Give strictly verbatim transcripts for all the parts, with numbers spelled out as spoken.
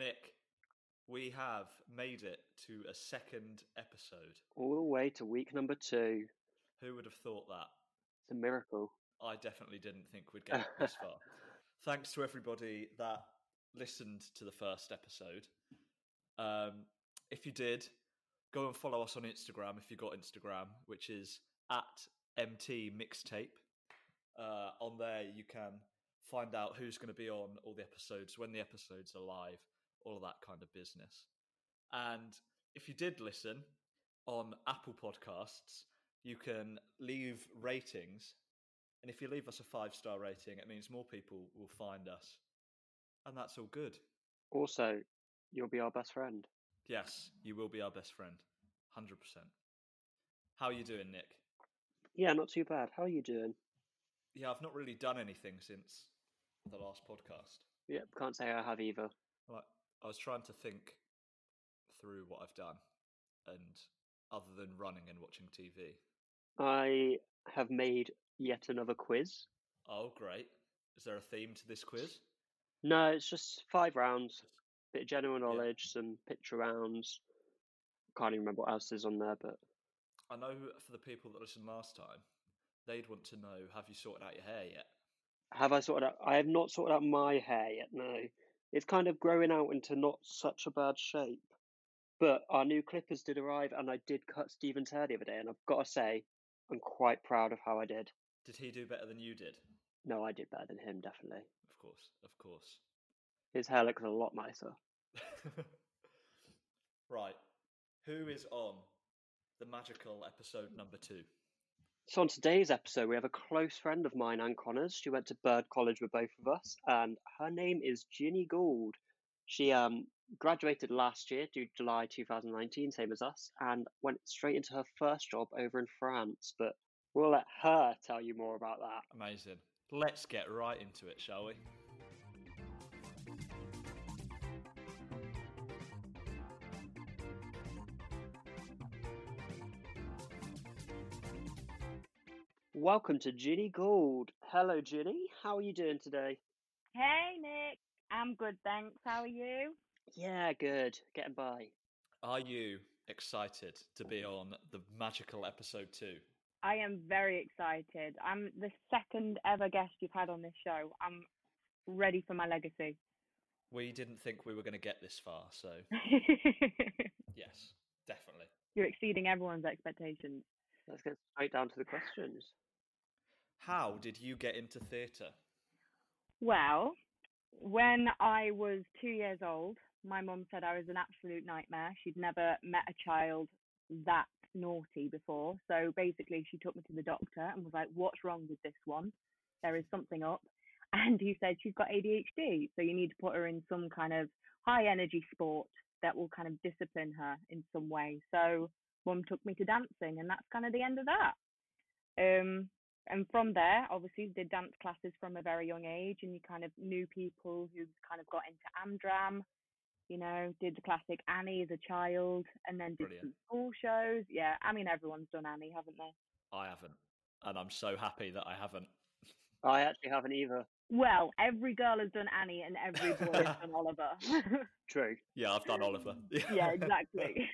Nick, we have made it to a second episode. All the way to week number two. Who would have thought that? It's a miracle. I definitely didn't think we'd get this far. Thanks to everybody that listened to the first episode. Um, if you did, go and follow us on Instagram if you got Instagram, which is at M T Mixtape. Uh, on there, you can find out who's going to be on all the episodes, when the episodes are live, all of that kind of business. And if you did listen on Apple Podcasts, you can leave ratings. And if you leave us a five-star rating, it means more people will find us. And that's all good. Also, you'll be our best friend. Yes, you will be our best friend. one hundred percent. How are you doing, Nick? Yeah, not too bad. How are you doing? Yeah, I've not really done anything since the last podcast. Yeah, can't say I have either. Like, I was trying to think through what I've done, and other than running and watching T V. I have made yet another quiz. Oh, great. Is there a theme to this quiz? No, it's just five rounds, a bit of general knowledge, yeah. Some picture rounds. Can't even remember what else is on there, but... I know for the people that listened last time, they'd want to know, have you sorted out your hair yet? Have I sorted out... I have not sorted out my hair yet, no. It's kind of growing out into not such a bad shape. But our new clippers did arrive, and I did cut Stephen's hair the other day, and I've got to say, I'm quite proud of how I did. Did he do better than you did? No, I did better than him, definitely. Of course, of course. His hair looks a lot nicer. Right. Who is on the magical episode number two? So on today's episode, we have a close friend of mine, Anne Connors. She went to Bird College with both of us, and her name is Jinny Gould. She um graduated last year, due July two thousand nineteen, same as us, and went straight into her first job over in France. But we'll let her tell you more about that. Amazing. Let's get right into it, shall we? Welcome to Jinny Gould. Hello, Jinny. How are you doing today? Hey, Nick. I'm good, thanks. How are you? Yeah, good. Getting by. Are you excited to be on the magical episode two? I am very excited. I'm the second ever guest you've had on this show. I'm ready for my legacy. We didn't think we were going to get this far, so... Yes, definitely. You're exceeding everyone's expectations. Let's get straight down to the questions. How did you get into theatre? Well, when I was two years old, my mum said I was an absolute nightmare. She'd never met a child that naughty before. So basically she took me to the doctor and was like, what's wrong with this one? There is something up. And he said, she's got A D H D. So you need to put her in some kind of high energy sport that will kind of discipline her in some way. So mum took me to dancing, and that's kind of the end of that. Um, and from there, obviously, did dance classes from a very young age, and you kind of knew people who kind of got into Amdram, you know, did the classic Annie as a child, and then did Brilliant. Some school shows. Yeah, I mean, everyone's done Annie, haven't they? I haven't, and I'm so happy that I haven't. I actually haven't either. Well, every girl has done Annie, and every boy has done Oliver. True. Yeah, I've done Oliver. Yeah, exactly.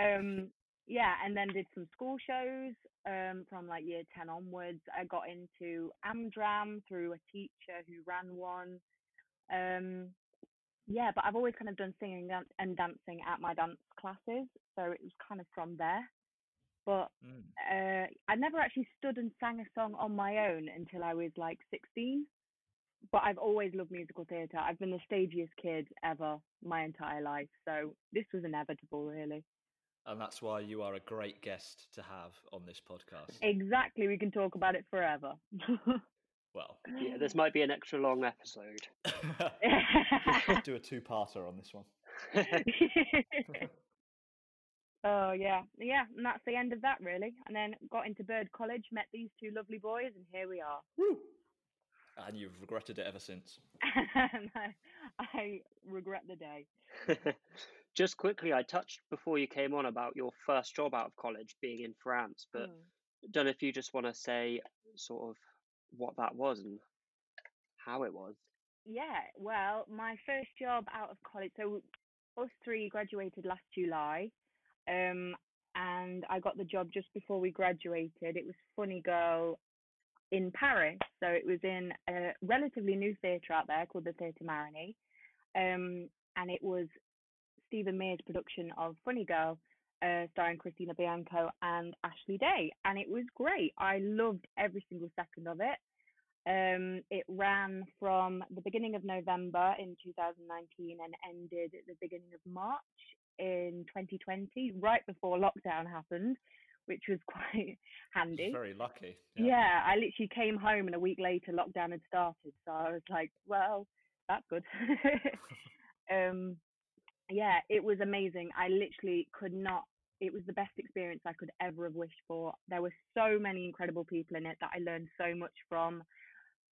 Um, yeah, and then did some school shows um, from like year ten onwards. I got into Amdram through a teacher who ran one. Um, yeah, but I've always kind of done singing and dancing at my dance classes, so it was kind of from there. But mm. uh, I never actually stood and sang a song on my own until I was like sixteen. But I've always loved musical theatre. I've been the stagiest kid ever my entire life, so this was inevitable, really. And that's why you are a great guest to have on this podcast. Exactly. We can talk about it forever. Well, yeah, this might be an extra long episode. Let's do a two-parter on this one. Oh, yeah. Yeah, and that's the end of that, really. And then got into Bird College, met these two lovely boys, and here we are. Woo! And you've regretted it ever since. I, I regret the day. Just quickly, I touched before you came on about your first job out of college being in France, but mm. don't know if you just want to say sort of what that was and how it was. Yeah, well, my first job out of college, so us three graduated last July, um, and I got the job just before we graduated. It was Funny Girl in Paris, so it was in a relatively new theatre out there called the Théâtre Marigny, um, and it was Stephen Mear's production of Funny Girl, uh, starring Christina Bianco and Ashley Day, and it was great. I loved every single second of it. Um, it ran from the beginning of November in two thousand nineteen and ended at the beginning of March in twenty twenty, right before lockdown happened, which was quite handy. Very lucky. Yeah. yeah, I literally came home and a week later lockdown had started. So I was like, well, that's good. um, yeah, it was amazing. I literally could not, it was the best experience I could ever have wished for. There were so many incredible people in it that I learned so much from.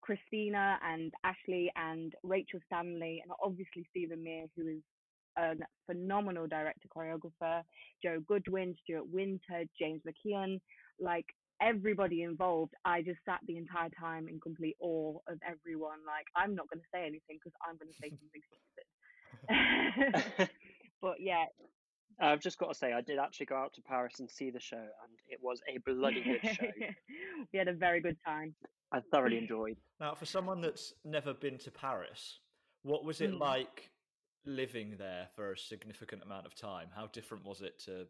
Christina and Ashley and Rachel Stanley, and obviously Stephen Mear, who is a phenomenal director choreographer, Joe Goodwin, Stuart Winter, James McKeon, like everybody involved. I just sat the entire time in complete awe of everyone. Like, I'm not going to say anything because I'm going to say something stupid. But yeah, I've just got to say, I did actually go out to Paris and see the show, and it was a bloody good show. We had a very good time. I thoroughly enjoyed. Now, for someone that's never been to Paris, what was it mm. like living there for a significant amount of time? How different was it to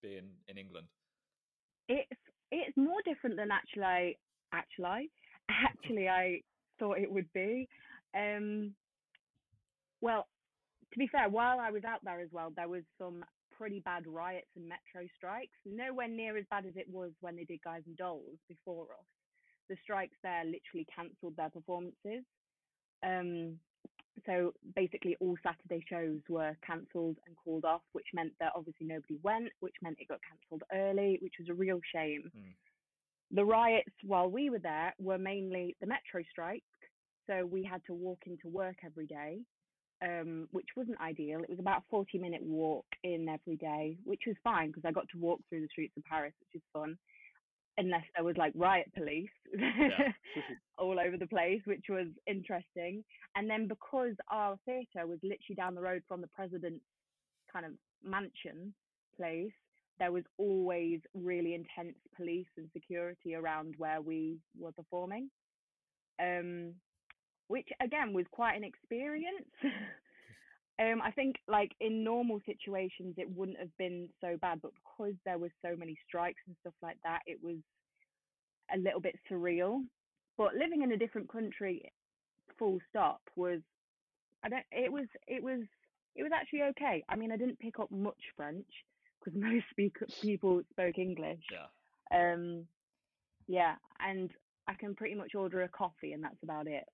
being in England? It's it's more different than actually actually actually I thought it would be. Um, well, to be fair, while I was out there as well, there was some pretty bad riots and metro strikes. Nowhere near as bad as it was when they did Guys and Dolls before us. The strikes there literally cancelled their performances. Um, so basically all Saturday shows were cancelled and called off, which meant that obviously nobody went, which meant it got cancelled early, which was a real shame. Mm. The riots while we were there were mainly the metro strike. So we had to walk into work every day, um, which wasn't ideal. It was about a forty minute walk in every day, which was fine because I got to walk through the streets of Paris, which is fun. Unless there was like riot police yeah. all over the place, which was interesting. And then because our theatre was literally down the road from the president's kind of mansion place, there was always really intense police and security around where we were performing, um, which again was quite an experience. Um, I think like in normal situations, it wouldn't have been so bad, but because there were so many strikes and stuff like that, it was a little bit surreal. But living in a different country, full stop, was, I don't, it was, it was, it was actually okay. I mean, I didn't pick up much French because most speak, people spoke English. Yeah. Um, yeah. And I can pretty much order a coffee and that's about it.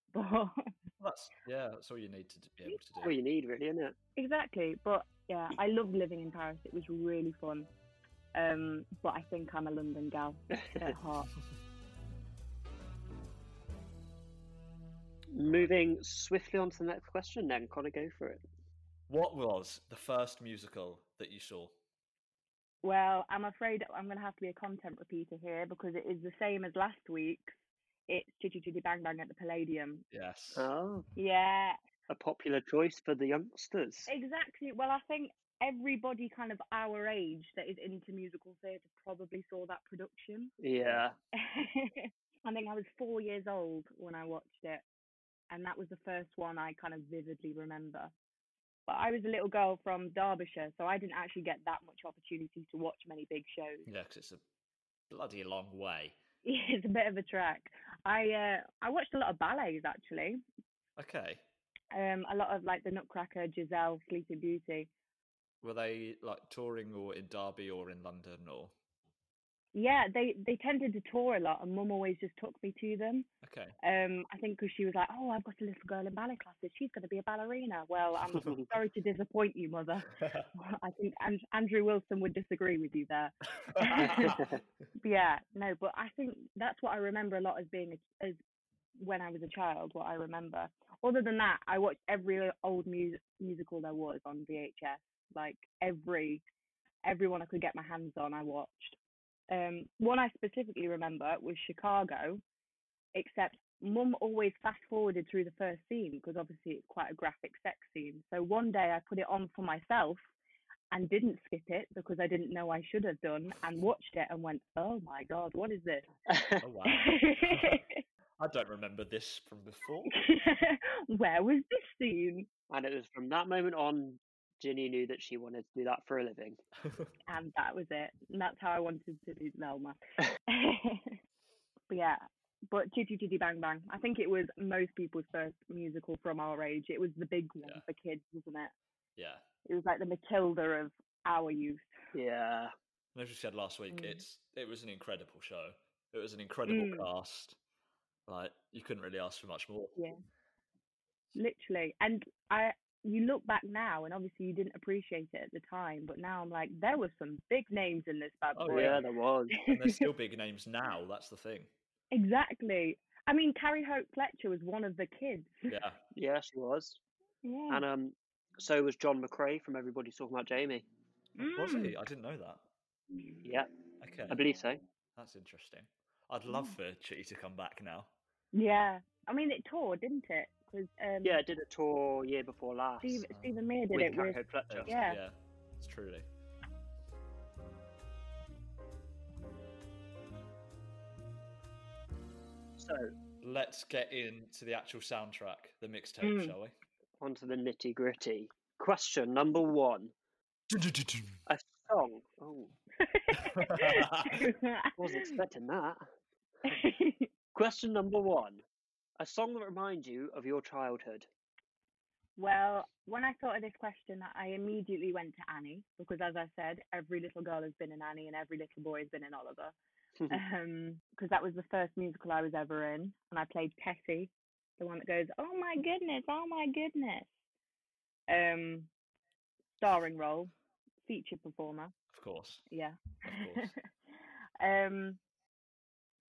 That's, yeah, that's all you need to be able to do. That's all you need, really, isn't it? Exactly. But yeah, I loved living in Paris. It was really fun. Um, but I think I'm a London gal at heart. Moving swiftly on to the next question then, Connor, go for it. What was the first musical that you saw? Well, I'm afraid I'm going to have to be a content repeater here because it is the same as last week's. It's Chitty Chitty Bang Bang at the Palladium. Yes. Oh. Yeah. A popular choice for the youngsters. Exactly. Well, I think everybody kind of our age that is into musical theatre probably saw that production. Yeah. I think I was four years old when I watched it. And that was the first one I kind of vividly remember. But I was a little girl from Derbyshire, so I didn't actually get that much opportunity to watch many big shows. Yeah, because it's a bloody long way. It's a bit of a trek. I uh, I watched a lot of ballets actually. Okay. Um, a lot of like the Nutcracker, Giselle, Sleeping Beauty. Were they like touring or in Derby or in London or? Yeah, they they tended to tour a lot, and Mum always just took me to them. Okay. Um, I think because she was like, "Oh, I've got a little girl in ballet classes. She's going to be a ballerina." Well, I'm sorry to disappoint you, Mother. I think and- Andrew Wilson would disagree with you there. Yeah, no, but I think that's what I remember a lot as being a, as when I was a child. What I remember. Other than that, I watched every old mu- musical there was on V H S. Like every everyone I could get my hands on, I watched. Um, one I specifically remember was Chicago, except Mum always fast forwarded through the first scene because obviously it's quite a graphic sex scene. So one day I put it on for myself and didn't skip it because I didn't know I should have done, and watched it and went, oh my God, what is this? Oh, wow. I don't remember this from before. Where was this scene? And it was from that moment on, Jinny knew that she wanted to do that for a living. And that was it. And that's how I wanted to do Velma. But yeah, but Chitty Chitty Bang Bang, I think it was most people's first musical from our age. It was the big one yeah. for kids, wasn't it? Yeah. It was like the Matilda of our youth. Yeah. As we said last week, mm. it's it was an incredible show. It was an incredible mm. cast. Like, you couldn't really ask for much more. Yeah. Literally. And I you look back now, and obviously you didn't appreciate it at the time, but now I'm like, there were some big names in this bad boy. Oh, yeah, there was. And there's still big names now, that's the thing. Exactly. I mean, Carrie Hope Fletcher was one of the kids. Yeah. Yeah, she was. Yeah. And um, so was John McRae from Everybody's Talking About Jamie. Mm. Was he? I didn't know that. Yeah. Okay. I believe so. That's interesting. I'd love for Chitty to come back now. Yeah. I mean, it toured, didn't it? Cause, um, yeah, it did a tour year before last. Steve, oh. Stephen Mear did with it. With Carrie Hope Fletcher. Yeah. Yeah, it's truly. So, let's get into the actual soundtrack, the mixtape, mm. shall we? Onto the nitty gritty. Question number one. A song. Oh. Wasn't expecting that. Question number one. A song that reminds you of your childhood. Well, when I thought of this question, I immediately went to Annie, because as I said, every little girl has been an Annie and every little boy has been an Oliver. Um, because that was the first musical I was ever in, and I played Tessie, the one that goes, oh my goodness, oh my goodness. Um, starring role, featured performer. Of course. Yeah. Of course. um,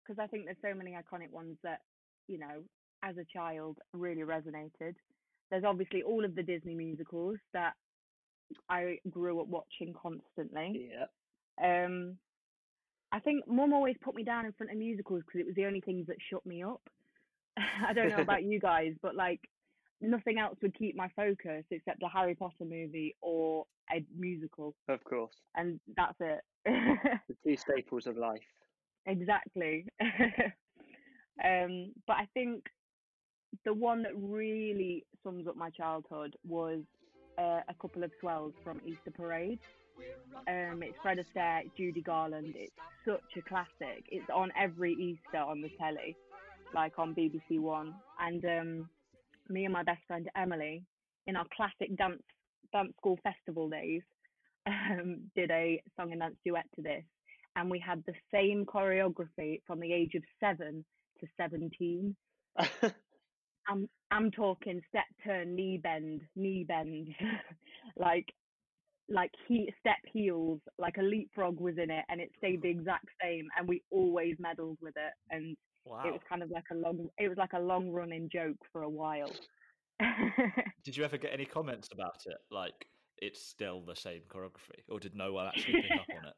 because I think there's so many iconic ones that, you know, as a child really resonated. There's obviously all of the Disney musicals that I grew up watching constantly. Yeah. Um, I think Mum always put me down in front of musicals because it was the only things that shut me up. I don't know about you guys, but like nothing else would keep my focus except a Harry Potter movie or a musical. Of course. And that's it. The two staples of life. Exactly. Um, but I think the one that really sums up my childhood was uh, A Couple of Swells from Easter Parade. Um, it's Fred Astaire, Judy Garland. It's such a classic. It's on every Easter on the telly, like on B B C One. And um, me and my best friend Emily, in our classic dance dance school festival days, um, did a song and dance duet to this. And we had the same choreography from the age of seven to seventeen. I'm I'm talking step, turn, knee bend, knee bend, like like he, step heels, like a leapfrog was in it, and it stayed the exact same. And we always meddled with it, and wow. It was kind of like a long it was like a long running joke for a while. Did you ever get any comments about it? Like, it's still the same choreography, or did no one actually pick up on it?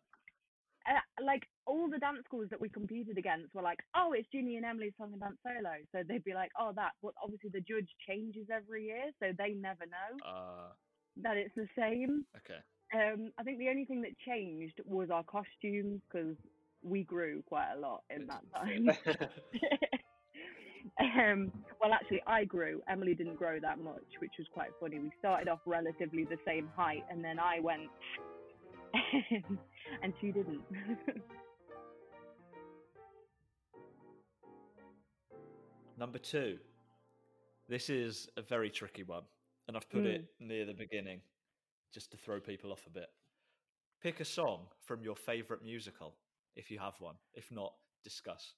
Uh, like all the dance schools that we competed against were like, oh, it's Jinny and Emily's song and dance solo, so they'd be like, oh, that. But obviously the judge changes every year, so they never know uh, that it's the same. Okay. Um, I think the only thing that changed was our costumes, because we grew quite a lot in that time. Um, well, actually, I grew. Emily didn't grow that much, which was quite funny. We started off relatively the same height, and then I went. And she didn't. Number two. This is a very tricky one, and I've put mm. it near the beginning just to throw people off a bit. Pick a song from your favourite musical, if you have one. If not, discuss.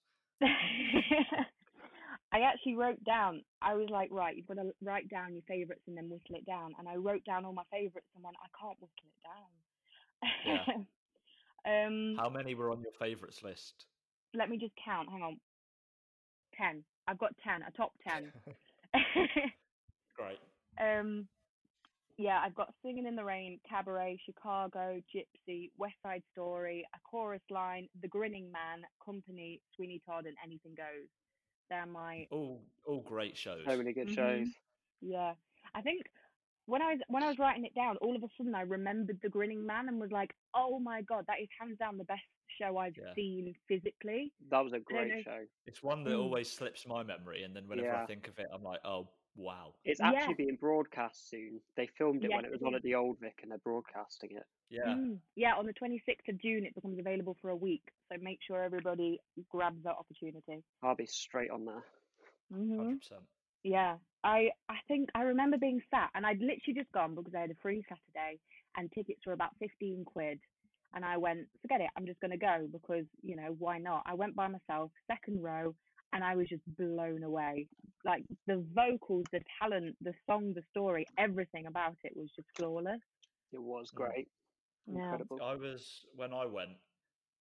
I actually wrote down, I was like, right, you've got to write down your favourites and then whittle it down. And I wrote down all my favourites and went, I can't whittle it down. Yeah. um, How many were on your favourites list? Let me just count. Hang on. Ten. I've got ten. A top ten. Great. Um, yeah, I've got Singing in the Rain, Cabaret, Chicago, Gypsy, West Side Story, A Chorus Line, The Grinning Man, Company, Sweeney Todd, and Anything Goes. They're my all all great shows. So many good shows. Mm-hmm. Yeah, I think when I was when I was writing it down, all of a sudden I remembered The Grinning Man and was like, oh my god, that is hands down the best show I've yeah. seen physically. That was a great show. It's one that mm. always slips my memory, and then whenever yeah. I think of it, I'm like, oh wow. It's actually yeah. being broadcast soon. They filmed it yes, when it was on at the Old Vic, and they're broadcasting it. Yeah, mm. yeah. On the twenty-sixth of June, it becomes available for a week. So make sure everybody grabs that opportunity. I'll be straight on there. Mm-hmm. one hundred percent. Yeah, I I think I remember being sat, and I'd literally just gone because I had a free Saturday, and tickets were about fifteen quid. And I went, forget it, I'm just going to go because, you know, why not? I went by myself, second row, and I was just blown away. Like the vocals, the talent, the song, the story, everything about it was just flawless. It was great. Yeah. Incredible. I was, when I went,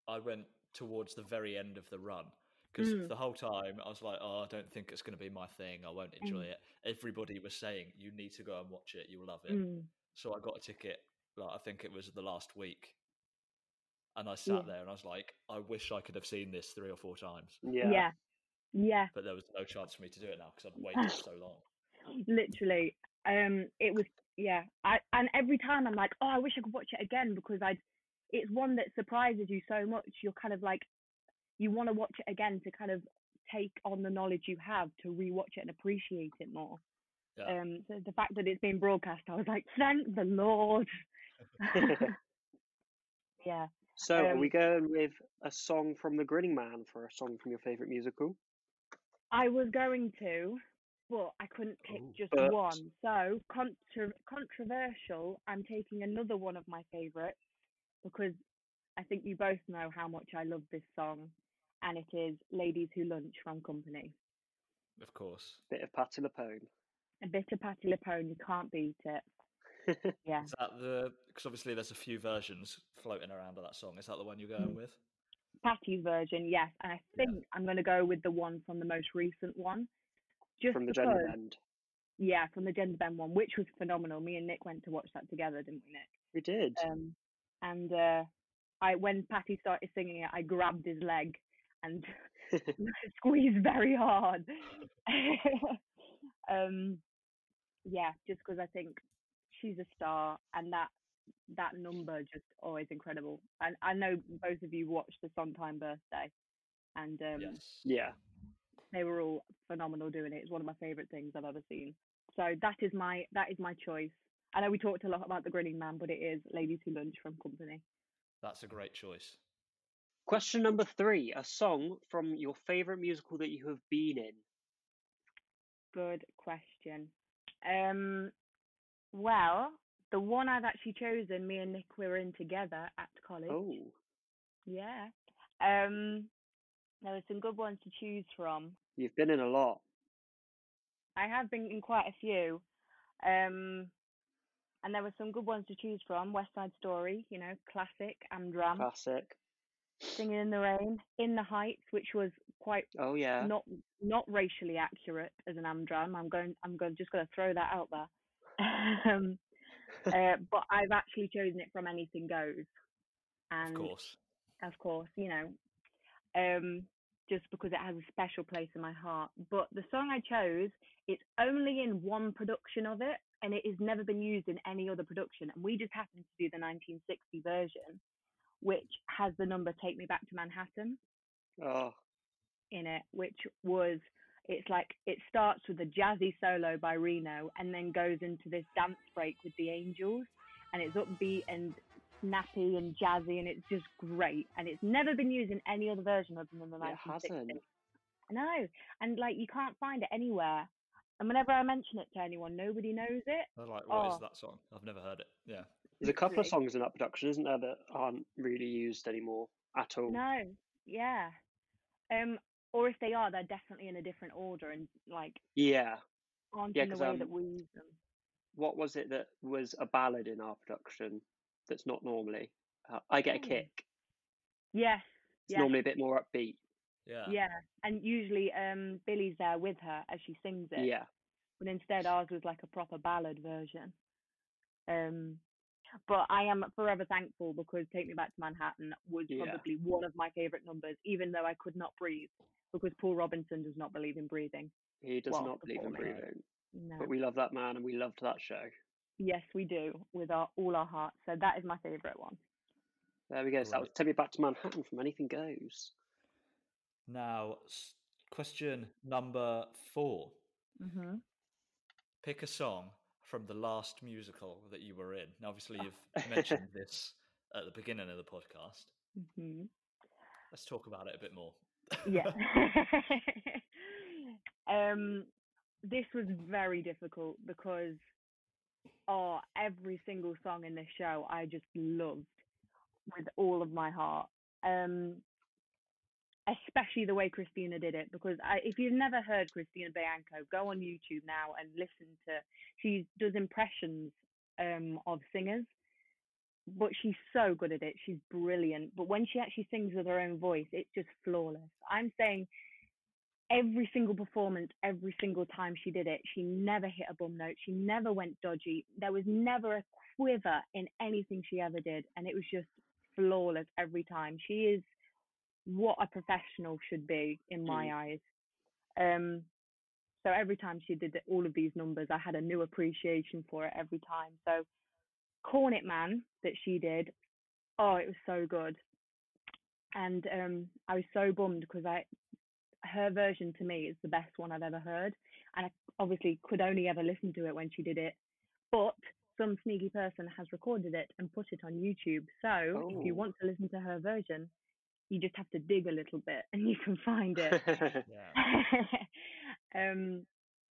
I went towards the very end of the run because mm. the whole time I was like, oh, I don't think it's going to be my thing. I won't enjoy mm. it. Everybody was saying, you need to go and watch it. You'll love it. Mm. So I got a ticket, like I think it was the last week. And I sat yeah. there and I was like, I wish I could have seen this three or four times. Yeah. Yeah. yeah. But there was no chance for me to do it now because I'd waited so long. Literally. Um, it was, yeah. I And every time I'm like, oh, I wish I could watch it again because I'd, it's one that surprises you so much. You're kind of like, you want to watch it again to kind of take on the knowledge you have to rewatch it and appreciate it more. Yeah. Um, so the fact that it's being broadcast, I was like, thank the Lord. yeah. So um, are we going with a song from The Grinning Man for a song from your favourite musical? I was going to, but I couldn't pick Ooh, just but... one. So contra- controversial, I'm taking another one of my favourites because I think you both know how much I love this song, and it is Ladies Who Lunch from Company. Of course. Bit of Patti LuPone. A bit of Patti LuPone, you can't beat it. Yeah, is that the because obviously there's a few versions floating around of that song. Is that the one you're going with? Patty's version, yes. And I think yeah. I'm going to go with the one from the most recent one, just from the because, Gender Bend. Yeah, from the Gender Bend one, which was phenomenal. Me and Nick went to watch that together, didn't we, Nick? We did. Um, and uh, I, when Patti started singing it, I grabbed his leg and squeezed very hard. um, yeah, just because I think. She's a star, and that that number just always incredible. And I know both of you watched the Sondheim Birthday, and um, yes. yeah, they were all phenomenal doing it. It's one of my favourite things I've ever seen. So that is my that is my choice. I know we talked a lot about The Grinning Man, but it is Ladies Who Lunch from Company. That's a great choice. Question number three: a song from your favourite musical that you have been in. Good question. Um. Well, the one I've actually chosen, me and Nick, we were in together at college. Oh. Yeah. Um, there were some good ones to choose from. You've been in a lot. I have been in quite a few. Um, and there were some good ones to choose from. West Side Story, you know, classic, Amdram. Classic. Singing in the Rain, In the Heights, which was quite oh yeah not not racially accurate as an Amdram. I'm going. I'm going. Just going to throw that out there. um, uh, but I've actually chosen it from Anything Goes, and of course, of course, you know, um, just because it has a special place in my heart. But the song I chose, it's only in one production of it, and it has never been used in any other production. And we just happened to do the nineteen sixty version, which has the number "Take Me Back to Manhattan" oh. in it, which was. It's like it starts with a jazzy solo by Reno and then goes into this dance break with the Angels, and it's upbeat and snappy and jazzy, and it's just great. And it's never been used in any other version other than the nineteen sixties. It hasn't. No, and like you can't find it anywhere. And whenever I mention it to anyone, nobody knows it. They're like, what oh. is that song? I've never heard it. Yeah. There's a couple of songs in that production, isn't there, that aren't really used anymore at all? No. Yeah. Um. Or if they are, they're definitely in a different order and like yeah, aren't yeah, in the way um, that we use them. What was it that was a ballad in our production that's not normally? Uh, I Get a Kick. Yes. It's yes. normally a bit more upbeat. Yeah. Yeah, and usually um, Billy's there with her as she sings it. Yeah. But instead, ours was like a proper ballad version. Um, But I am forever thankful, because Take Me Back to Manhattan was yeah. probably one of my favourite numbers, even though I could not breathe, because Paul Robinson does not believe in breathing. He does well, not believe in breathing. No. But we love that man, and we loved that show. Yes, we do, with our all our hearts. So that is my favourite one. There we go. So that was Take Me Back to Manhattan from Anything Goes. Now, question number four. Mm-hmm. Pick a song from the last musical that you were in. Now, obviously, you've mentioned this at the beginning of the podcast. Mm-hmm. Let's talk about it a bit more. Yeah. um, this was very difficult because oh, every single song in this show I just loved with all of my heart. Um, especially the way Christina did it, because I, if you've never heard Christina Bianco, go on YouTube now and listen to, she does impressions um, of singers, but she's so good at it. She's brilliant. But when she actually sings with her own voice, it's just flawless. I'm saying every single performance, every single time she did it, she never hit a bum note. She never went dodgy. There was never a quiver in anything she ever did. And it was just flawless every time. She is what a professional should be in my mm. eyes. Um, so every time she did all of these numbers, I had a new appreciation for it every time. So Corn It Man that she did, oh, it was so good. And um, I was so bummed because I, her version to me is the best one I've ever heard. And I obviously could only ever listen to it when she did it. But some sneaky person has recorded it and put it on YouTube. So oh. if you want to listen to her version, you just have to dig a little bit and you can find it. um,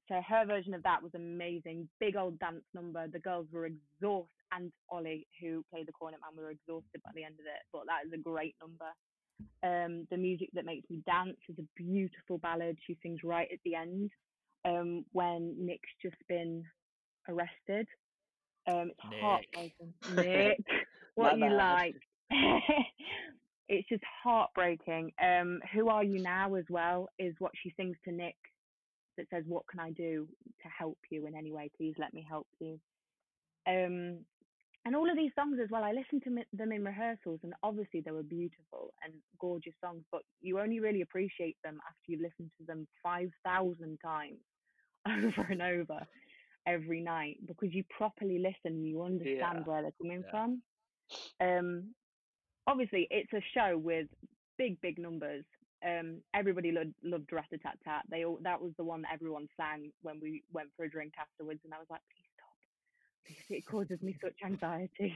so her version of that was amazing. Big old dance number. The girls were exhausted, and Ollie, who played the cornet man, were exhausted by the end of it. But that is a great number. Um, the Music That Makes Me Dance is a beautiful ballad. She sings right at the end um, when Nick's just been arrested. Um, it's Nick. heartbreaking. Nick, what you like? It's just heartbreaking. Um, Who Are You Now as well is what she sings to Nick that says, what can I do to help you in any way? Please let me help you. Um, and all of these songs as well, I listened to them in rehearsals, and obviously they were beautiful and gorgeous songs, but you only really appreciate them after you've listened to them five thousand times over and over every night, because you properly listen, you understand yeah. where they're coming yeah. from. Um, Obviously, it's a show with big, big numbers. Um, everybody loved, loved Rat-a-tat-tat. They all, that was the one that everyone sang when we went for a drink afterwards, and I was like, please stop. Because it causes me such anxiety.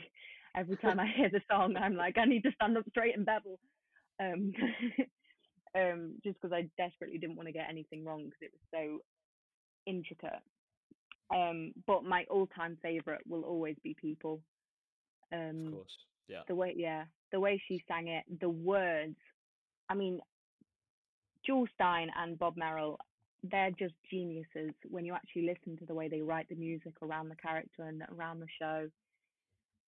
Every time I hear the song, I'm like, I need to stand up straight and babble. Um, um, just because I desperately didn't want to get anything wrong because it was so intricate. Um, but my all-time favourite will always be People. Um, of course, yeah. The way, yeah. The way she sang it, the words, I mean, Jule Styne and Bob Merrill, they're just geniuses when you actually listen to the way they write the music around the character and around the show.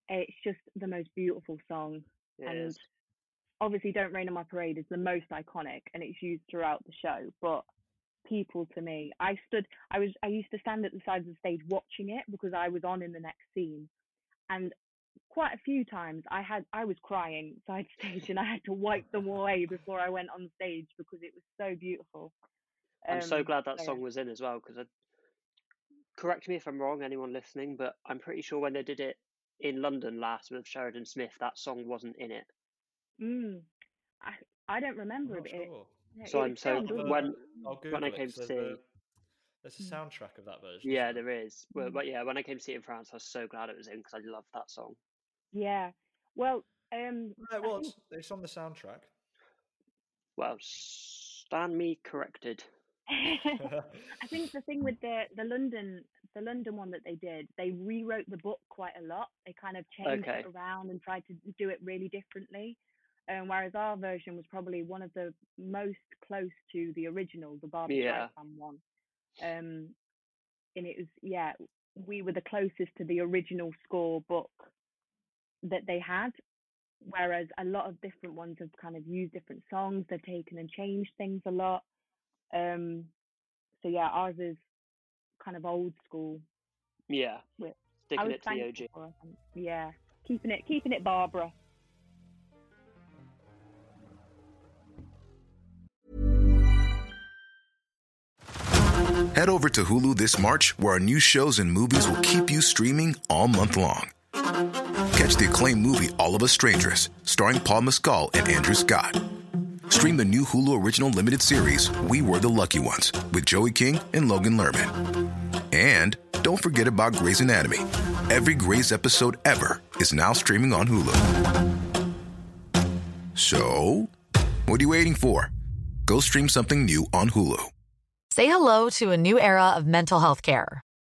It's just the most beautiful song. It and is. Obviously Don't Rain on My Parade is the most iconic, and it's used throughout the show, but People to me, I stood, I was, I used to stand at the side of the stage watching it because I was on in the next scene, and quite a few times I had I was crying side stage and I had to wipe them away before I went on stage because it was so beautiful. Um, I'm so glad that so, song was in as well, because correct me if I'm wrong, anyone listening, but I'm pretty sure when they did it in London last with Sheridan Smith, that song wasn't in it. Mm, I I don't remember it. Sure. it. So it I'm so good. when when I came it, to so see. The... There's a soundtrack of that version. Yeah, there is. Well, but yeah, when I came to see it in France, I was so glad it was in because I loved that song. Yeah. Well, um, no, it was. Think... It's on the soundtrack. Well, stand me corrected. I think the thing with the the London the London one that they did, they rewrote the book quite a lot. They kind of changed okay. it around and tried to do it really differently. Um, whereas our version was probably one of the most close to the original, the Barbara yeah. Streisand one. Um, and it was yeah we were the closest to the original score book that they had, whereas a lot of different ones have kind of used different songs, they've taken and changed things a lot. Um, so yeah, ours is kind of old school. Yeah, sticking it to the O G. Yeah, Keeping it, keeping it Barbara. Head over to Hulu this March, where our new shows and movies will keep you streaming all month long. Catch the acclaimed movie All of Us Strangers, starring Paul Mescal and Andrew Scott. Stream the new Hulu original limited series We Were the Lucky Ones with Joey King and Logan Lerman. And don't forget about Grey's Anatomy. Every Grey's episode ever is now streaming on Hulu. So, what are you waiting for? Go stream something new on Hulu. Say hello to a new era of mental health care.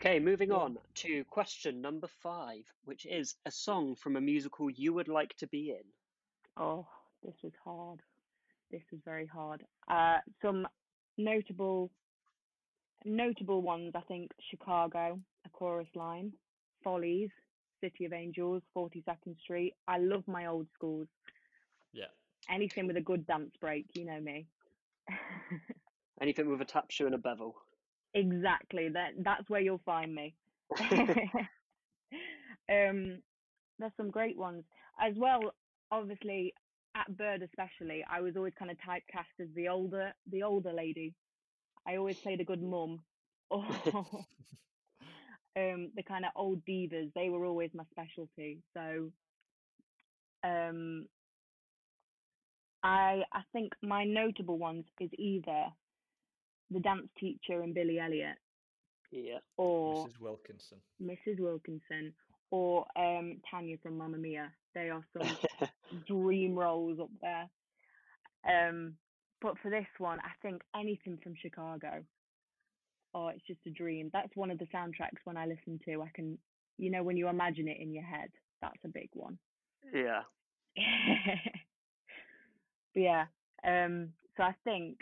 Okay, moving on to question number five, which is a song from a musical you would like to be in. Oh, this was hard. This was very hard. Uh, some notable notable ones, I think, Chicago, A Chorus Line, Follies, City of Angels, forty-second Street. I love my old schools. Yeah. Anything with a good dance break, you know me. Anything with a tap shoe and a bevel. Exactly, that that's where you'll find me. Um, there's some great ones as well. Obviously, at Bird especially, I was always kind of typecast as the older the older lady. I always played a good mum. Oh. um, the kind of old divas, they were always my specialty. So, um, I I think my notable ones is either the dance teacher and Billy Elliot, yeah, or Missus Wilkinson, Missus Wilkinson, or um, Tanya from Mamma Mia. They are some dream roles up there. Um, but for this one, I think anything from Chicago. Oh, it's just a dream. That's one of the soundtracks when I listen to. I can, you know, when you imagine it in your head, that's a big one. Yeah. But yeah. Um, so I think,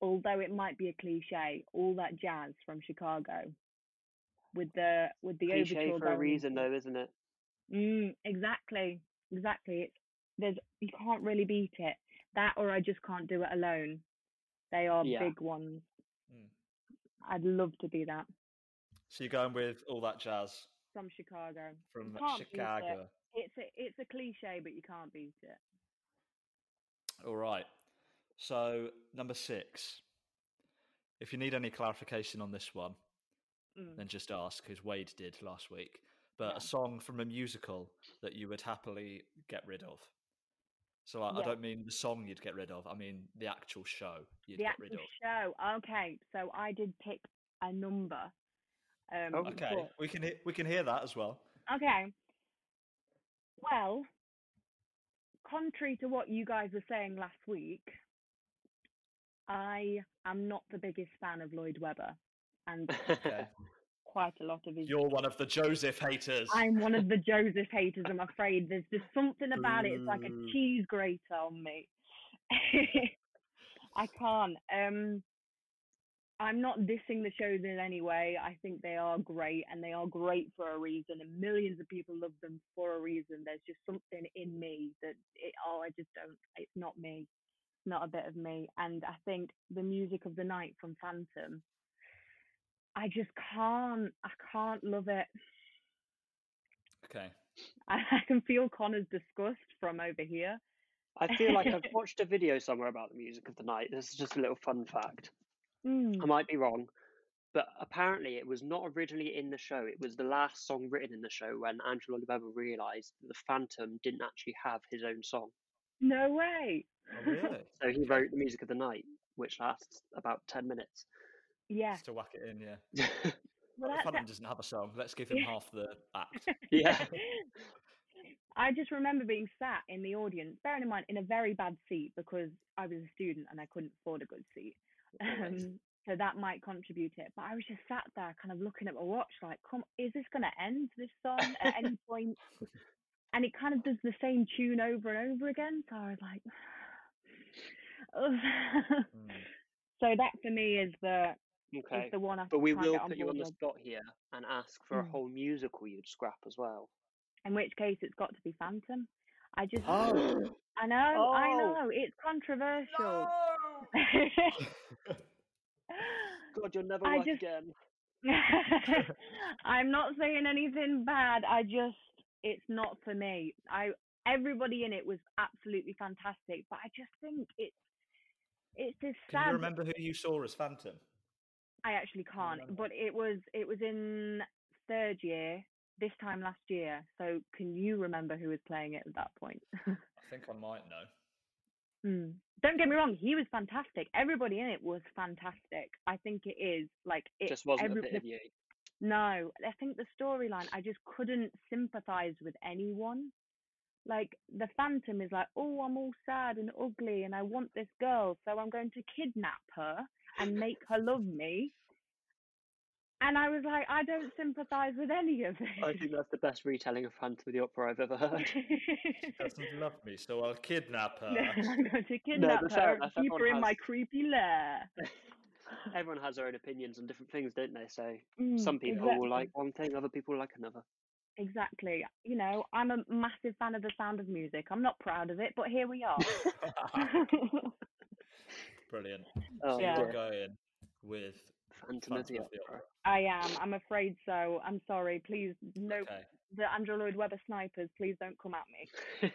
although it might be a cliche, all that jazz from Chicago, with the with the overture. Cliche for a reason, though, isn't it? Mm, exactly, exactly. It's there's you can't really beat it. That or I Just Can't Do It Alone. They are yeah. big ones. Mm. I'd love to be that. So you're going with all that jazz from Chicago. From Chicago. It. It's a it's a cliche, but you can't beat it. All right. So, number six, if you need any clarification on this one, mm. then just ask, because Wade did last week. But yeah. a song from a musical that you would happily get rid of. So, I, yeah. I don't mean the song you'd get rid of. I mean the actual show you'd the get rid of. The actual show. Okay. So, I did pick a number. Um, okay. Before. We can he- we can hear that as well. Okay. Well, contrary to what you guys were saying last week, I am not the biggest fan of Lloyd Webber, and okay. quite a lot of his. You're one of the Joseph haters. I'm one of the Joseph haters, I'm afraid. There's just something about Ooh. it. It's like a cheese grater on me. I can't. Um, I'm not dissing the shows in any way. I think they are great, and they are great for a reason, and millions of people love them for a reason. There's just something in me that, it, oh, I just don't, it's not me. not a bit of me. And I think the music of the night from Phantom, I just can't, I can't love it. Okay. I, I can feel Connor's disgust from over here. I feel like I've watched a video somewhere about the music of the night. This is just a little fun fact. Mm. I might be wrong, but apparently it was not originally in the show. It was the last song written in the show when Andrew Lloyd Webber realised that the Phantom didn't actually have his own song. No way. Oh, really? So he wrote the music of the night, which lasts about ten minutes. Yeah. Just to whack it in, yeah. Well, the Phantom that... doesn't have a song. Let's give him yeah. half the act. Yeah. I just remember being sat in the audience, bearing in mind in a very bad seat because I was a student and I couldn't afford a good seat. Um, so that might contribute it. But I was just sat there kind of looking at my watch like, come, is this going to end, this song, at any point? And it kind of does the same tune over and over again. So I was like, mm. So that for me is the, okay. is the one I But we will put you on the spot here and ask for mm. a whole musical you'd scrap as well. In which case, it's got to be Phantom. I just, oh. I know, oh. I know, it's controversial. No. God, you'll never I work just... again. I'm not saying anything bad. I just, it's not for me. I everybody in it was absolutely fantastic, but I just think it's it's this. Can sad... you remember who you saw as Phantom? I actually can't, I but it was it was in third year. This time last year, so can you remember who was playing it at that point? I think I might know. Mm. Don't get me wrong, he was fantastic. Everybody in it was fantastic. I think it is like it just wasn't every, a bit of you. No, I think the storyline. I just couldn't sympathise with anyone. Like the Phantom is like, oh, I'm all sad and ugly, and I want this girl, so I'm going to kidnap her and make her love me. And I was like, I don't sympathise with any of it. I think that's the best retelling of Phantom of the Opera I've ever heard. She doesn't love me, so I'll kidnap her. I'm going to kidnap no, her and keep her in has... my creepy lair. Everyone has their own opinions on different things, don't they? So mm, some people exactly. will like one thing, other people will like another. Exactly. You know, I'm a massive fan of The Sound of Music. I'm not proud of it, but here we are. Brilliant. Oh, so yeah. You're going with... Phantom of the Opera. I am. I'm afraid so. I'm sorry. Please, no. Okay. The Andrew Lloyd Webber snipers, please don't come at me.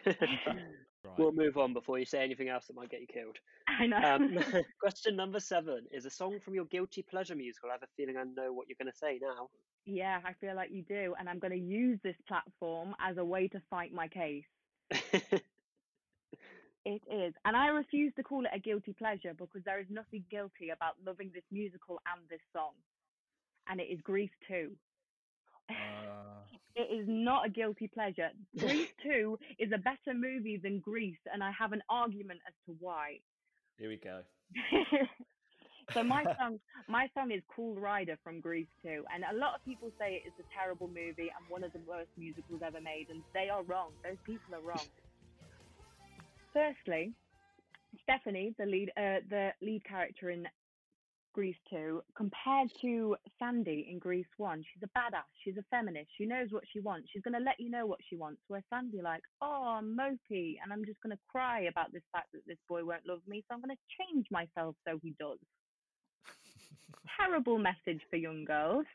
Right. We'll move on before you say anything else that might get you killed. I know. Um, question number seven is a song from your guilty pleasure musical. I have a feeling I know what you're going to say now. Yeah, I feel like you do, and I'm going to use this platform as a way to fight my case. It is. And I refuse to call it a guilty pleasure because there is nothing guilty about loving this musical and this song. And it is Grease two. Uh... It is not a guilty pleasure. Grease two is a better movie than Grease, and I have an argument as to why. Here we go. So my song, my song is Cool Rider from Grease two. And a lot of people say it's a terrible movie and one of the worst musicals ever made. And they are wrong. Those people are wrong. Firstly, Stephanie, the lead, uh, the lead character in Grease two, compared to Sandy in Grease one, she's a badass. She's a feminist. She knows what she wants. She's going to let you know what she wants. Where Sandy, like, oh, I'm mopey, and I'm just going to cry about this fact that this boy won't love me, so I'm going to change myself so he does. Terrible message for young girls.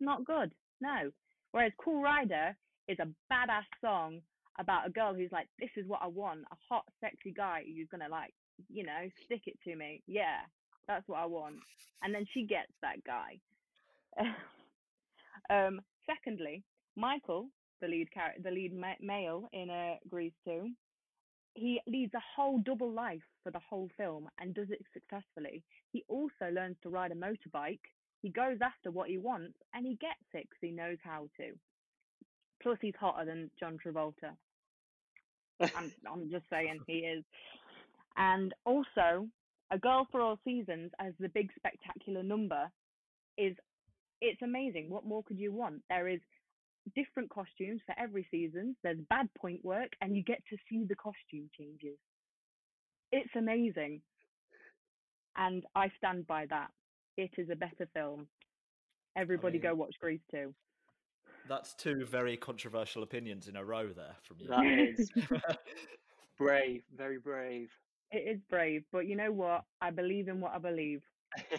Not good. No. Whereas Cool Rider is a badass song about a girl who's like, this is what I want, a hot, sexy guy who's going to, like, you know, stick it to me. Yeah, that's what I want. And then she gets that guy. um, secondly, Michael, the lead char- the lead ma- male in uh, Grease two, he leads a whole double life for the whole film and does it successfully. He also learns to ride a motorbike. He goes after what he wants, and he gets it because he knows how to. Plus, he's hotter than John Travolta. I'm, I'm just saying he is. And also, A Girl for All Seasons as the big spectacular number is, it's amazing. What more could you want? There is different costumes for every season. There's bad point work, and you get to see the costume changes. It's amazing. And I stand by that. It is a better film. Everybody I mean... go watch Grease two. That's two very controversial opinions in a row there from you. That is brave, very brave. It is brave, but you know what? I believe in what I believe.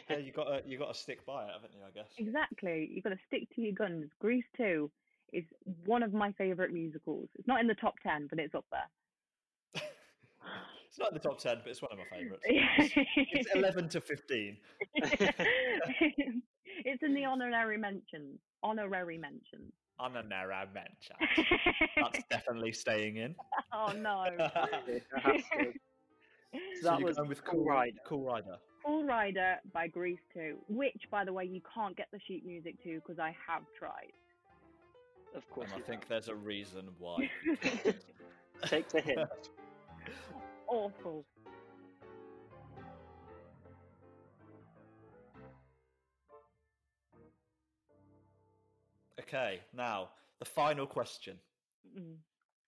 Yeah, you got to you got to stick by it, haven't you? I guess exactly. You got to stick to your guns. Grease two is one of my favourite musicals. It's not in the top ten, but it's up there. It's not in the top ten, but it's one of my favourites. It's eleven to fifteen. It's in the honorary mentions. Honorary mentions. Honorary mentions. That's definitely staying in. Oh no. So that was with Cool Rider. Cool Rider. Cool Rider by Grease two, which, by the way, you can't get the sheet music to because I have tried. Of course. And I think there's a reason why. Take the hint. Awful. Okay, now, the final question. Mm.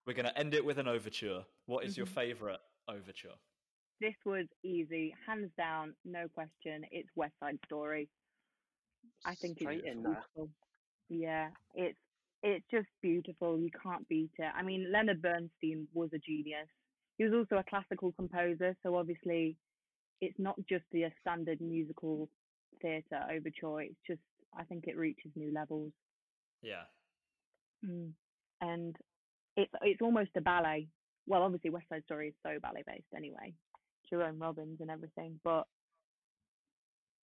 We're going to end it with an overture. What is mm-hmm. your favourite overture? This was easy, hands down, no question. It's West Side Story. I think Straight it's in beautiful. There. Yeah, it's it's just beautiful. You can't beat it. I mean, Leonard Bernstein was a genius. He was also a classical composer, so obviously it's not just the standard musical theatre overture. It's just, I think it reaches new levels. Yeah. Mm. And it's it's almost a ballet. Well, obviously West Side Story is so ballet-based anyway. Jerome Robbins and everything, but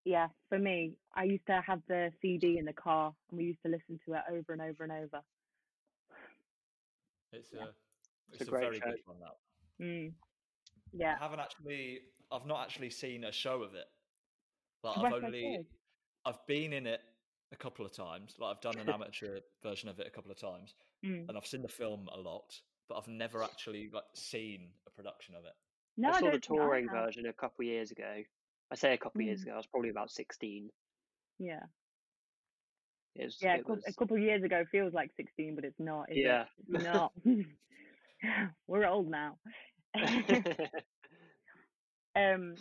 yeah, for me, I used to have the C D in the car and we used to listen to it over and over and over. It's yeah. a it's, it's a, a very show. Good one, that. Mm. Yeah, I haven't actually. I've not actually seen a show of it. Like West I've only. I've been in it a couple of times. Like I've done an amateur version of it a couple of times, mm. and I've seen the film a lot, but I've never actually like seen a production of it. No, I saw I the touring version a couple of years ago. I say a couple of mm. years ago. I was probably about sixteen. Yeah. It was, yeah, it was... a couple of years ago feels like sixteen, but it's not. Is yeah. It? It's not. We're old now. um.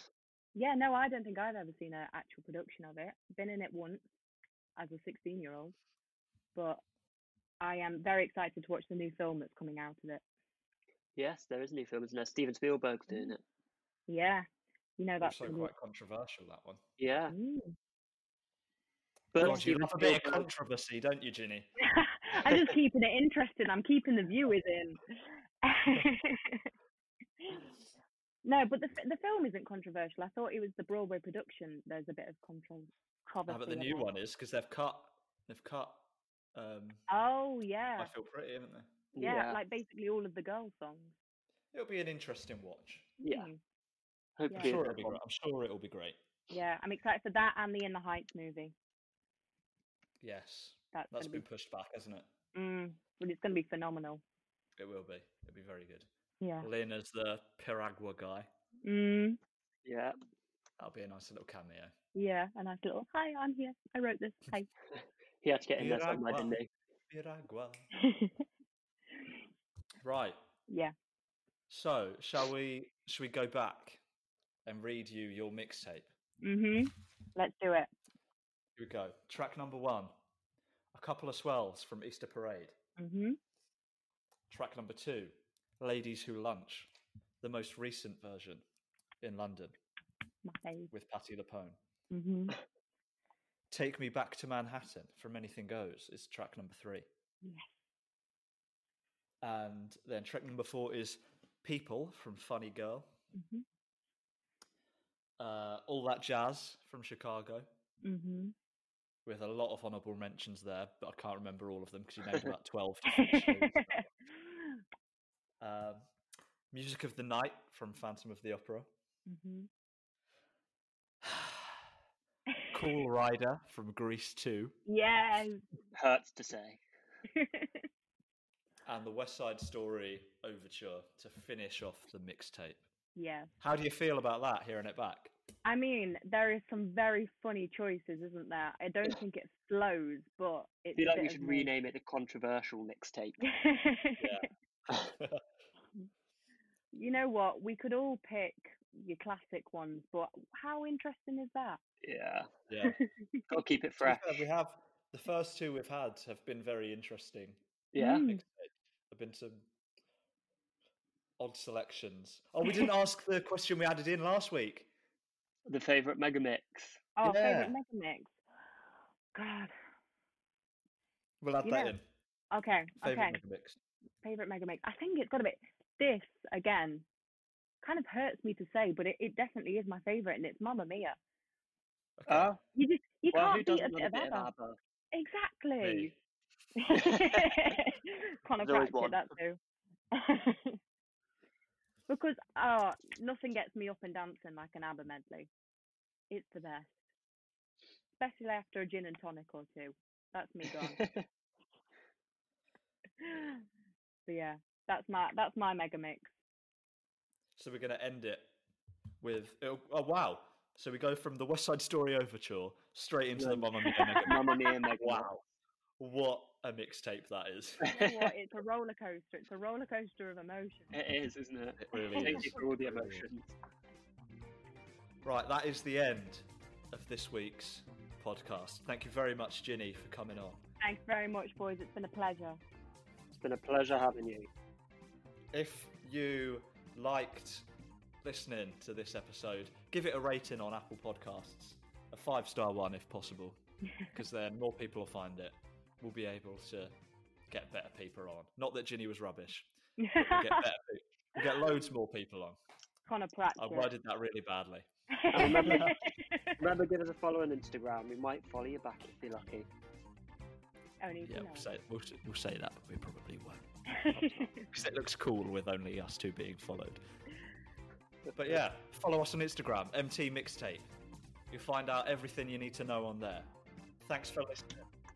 Yeah. No, I don't think I've ever seen an actual production of it. Been in it once as a sixteen-year-old, but I am very excited to watch the new film that's coming out of it. Yes, there is a new film, isn't there? Steven Spielberg's doing it. Yeah. You know, that's also quite controversial, that one. Yeah. Mm. But God, you love a bit of controversy, don't you, Jinny? I'm just keeping it interesting. I'm keeping the viewers in. No, but the the film isn't controversial. I thought it was the Broadway production. There's a bit of controversy. No, but the new about. One is because they've cut. They've cut. Um, oh yeah. I Feel Pretty, haven't they? Yeah, yeah, like basically all of the girl songs. It'll be an interesting watch. Yeah. Mm. Hopefully, yeah. I'm, sure it'll be great. I'm sure it'll be great. Yeah, I'm excited for that and the In the Heights movie. Yes. That's, That's been be... pushed back, hasn't it? Mm. But it's going to be phenomenal. It will be. It'll be very good. Yeah. Lin as the Piragua guy. Mm. Yeah. That'll be a nice little cameo. Yeah, a nice little, hi, I'm here. I wrote this. Hi. He had to get in there somewhere, didn't he? Piragua. Right. Yeah. So, shall we shall we go back and read you your mixtape? Mm-hmm. Let's do it. Here we go. Track number one, A Couple of Swells from Easter Parade. Mm-hmm. Track number two, Ladies Who Lunch, the most recent version in London. My fave. With Patti LuPone. Mm-hmm. Take Me Back to Manhattan from Anything Goes is track number three. Yes. Yeah. And then track number four is People from Funny Girl. Mm-hmm. Uh, All That Jazz from Chicago. Mm-hmm. With a lot of honourable mentions there, but I can't remember all of them because you named about twelve. um, Music of the Night from Phantom of the Opera. Mm-hmm. Cool Rider from Grease two. Yes. Hurts to say. And the West Side Story overture to finish off the mixtape. Yeah. How do you feel about that, hearing it back? I mean, there is some very funny choices, isn't there? I don't think it flows, but it's I feel like we should rename it the controversial mixtape. You know what? We could all pick your classic ones, but how interesting is that? Yeah. Yeah. Gotta keep it fresh. We have the first two we've had have been very interesting. Yeah. Mm. I've been some odd selections. Oh, we didn't ask the question we added in last week. The favourite megamix. Oh, yeah. Favourite megamix. God. We'll add you that know. in. Okay. Favourite okay. megamix. Favourite megamix. I think it's got to be this again. Kind of hurts me to say, but it, it definitely is my favourite, and it's Mamma Mia. Okay. Uh, you just you well, can't beat a bit of ABBA. Exactly. Kind of cracked it, that too. Because oh, nothing gets me up and dancing like an ABBA medley. It's the best. Especially after a gin and tonic or two. That's me gone. So yeah, that's my that's my mega mix. So we're going to end it with, oh, oh wow. So we go from the West Side Story Overture straight into yeah. the Mamma Mia Mega. Mamma Mia Mega. Wow. What a mixtape that is. You know what? It's a roller coaster. It's a roller coaster of emotion. It is, isn't it? It really it is. Takes you through all the emotions. Right, that is the end of this week's podcast. Thank you very much, Jinny, for coming on. Thanks very much, boys. It's been a pleasure. It's been a pleasure having you. If you liked listening to this episode, give it a rating on Apple Podcasts, a five-star one if possible, because then more people will find it. We'll be able to get better people on. Not that Jinny was rubbish, but we'll get better people. We'll get loads more people on. Connor Pratt. I worded that really badly. And remember, remember, give us a follow on Instagram. We might follow you back if you're lucky. Only yeah, we'll say, we'll, we'll say that, but we probably won't. Because it looks cool with only us two being followed. But yeah, follow us on Instagram, M T Mixtape. You'll find out everything you need to know on there. Thanks for listening.